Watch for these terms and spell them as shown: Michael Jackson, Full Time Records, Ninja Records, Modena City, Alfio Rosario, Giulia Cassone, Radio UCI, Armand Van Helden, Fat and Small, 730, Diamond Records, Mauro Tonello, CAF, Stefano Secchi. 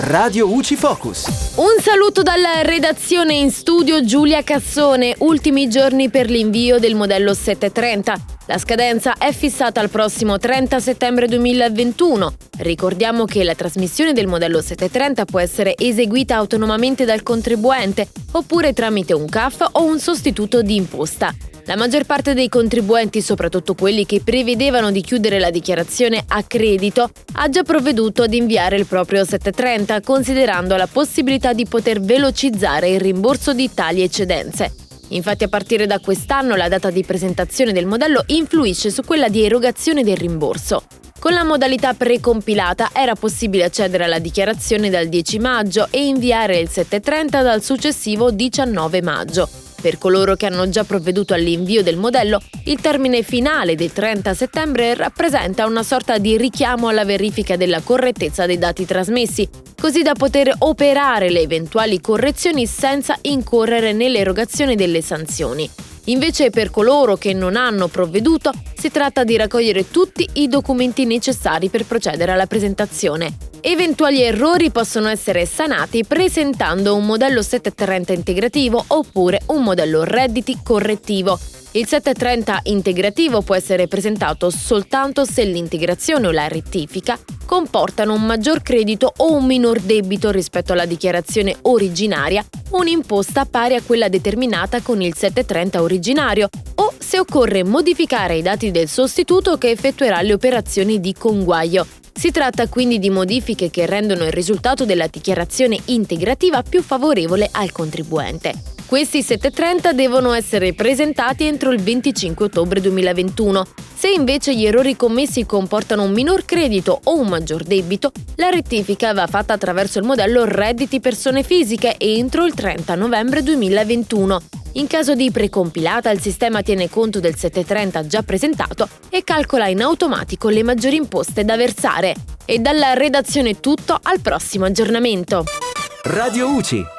Radio UCI Focus. Un saluto dalla redazione, in studio Giulia Cassone. Ultimi giorni per l'invio del modello 730. La scadenza è fissata al prossimo 30 settembre 2021. Ricordiamo che la trasmissione del modello 730 può essere eseguita autonomamente dal contribuente oppure tramite un CAF o un sostituto di imposta. La maggior parte dei contribuenti, soprattutto quelli che prevedevano di chiudere la dichiarazione a credito, ha già provveduto ad inviare il proprio 730, considerando la possibilità di poter velocizzare il rimborso di tali eccedenze. Infatti, a partire da quest'anno, la data di presentazione del modello influisce su quella di erogazione del rimborso. Con la modalità precompilata era possibile accedere alla dichiarazione dal 10 maggio e inviare il 730 dal successivo 19 maggio. Per coloro che hanno già provveduto all'invio del modello, il termine finale del 30 settembre rappresenta una sorta di richiamo alla verifica della correttezza dei dati trasmessi, così da poter operare le eventuali correzioni senza incorrere nell'erogazione delle sanzioni. Invece, per coloro che non hanno provveduto, si tratta di raccogliere tutti i documenti necessari per procedere alla presentazione. Eventuali errori possono essere sanati presentando un modello 730 integrativo oppure un modello redditi correttivo. Il 730 integrativo può essere presentato soltanto se l'integrazione o la rettifica comportano un maggior credito o un minor debito rispetto alla dichiarazione originaria, un'imposta pari a quella determinata con il 730 originario, o se occorre modificare i dati del sostituto che effettuerà le operazioni di conguaglio. Si tratta quindi di modifiche che rendono il risultato della dichiarazione integrativa più favorevole al contribuente. Questi 730 devono essere presentati entro il 25 ottobre 2021. Se invece gli errori commessi comportano un minor credito o un maggior debito, la rettifica va fatta attraverso il modello redditi persone fisiche entro il 30 novembre 2021. In caso di precompilata, il sistema tiene conto del 730 già presentato e calcola in automatico le maggiori imposte da versare. E dalla redazione tutto, al prossimo aggiornamento. Radio UCI.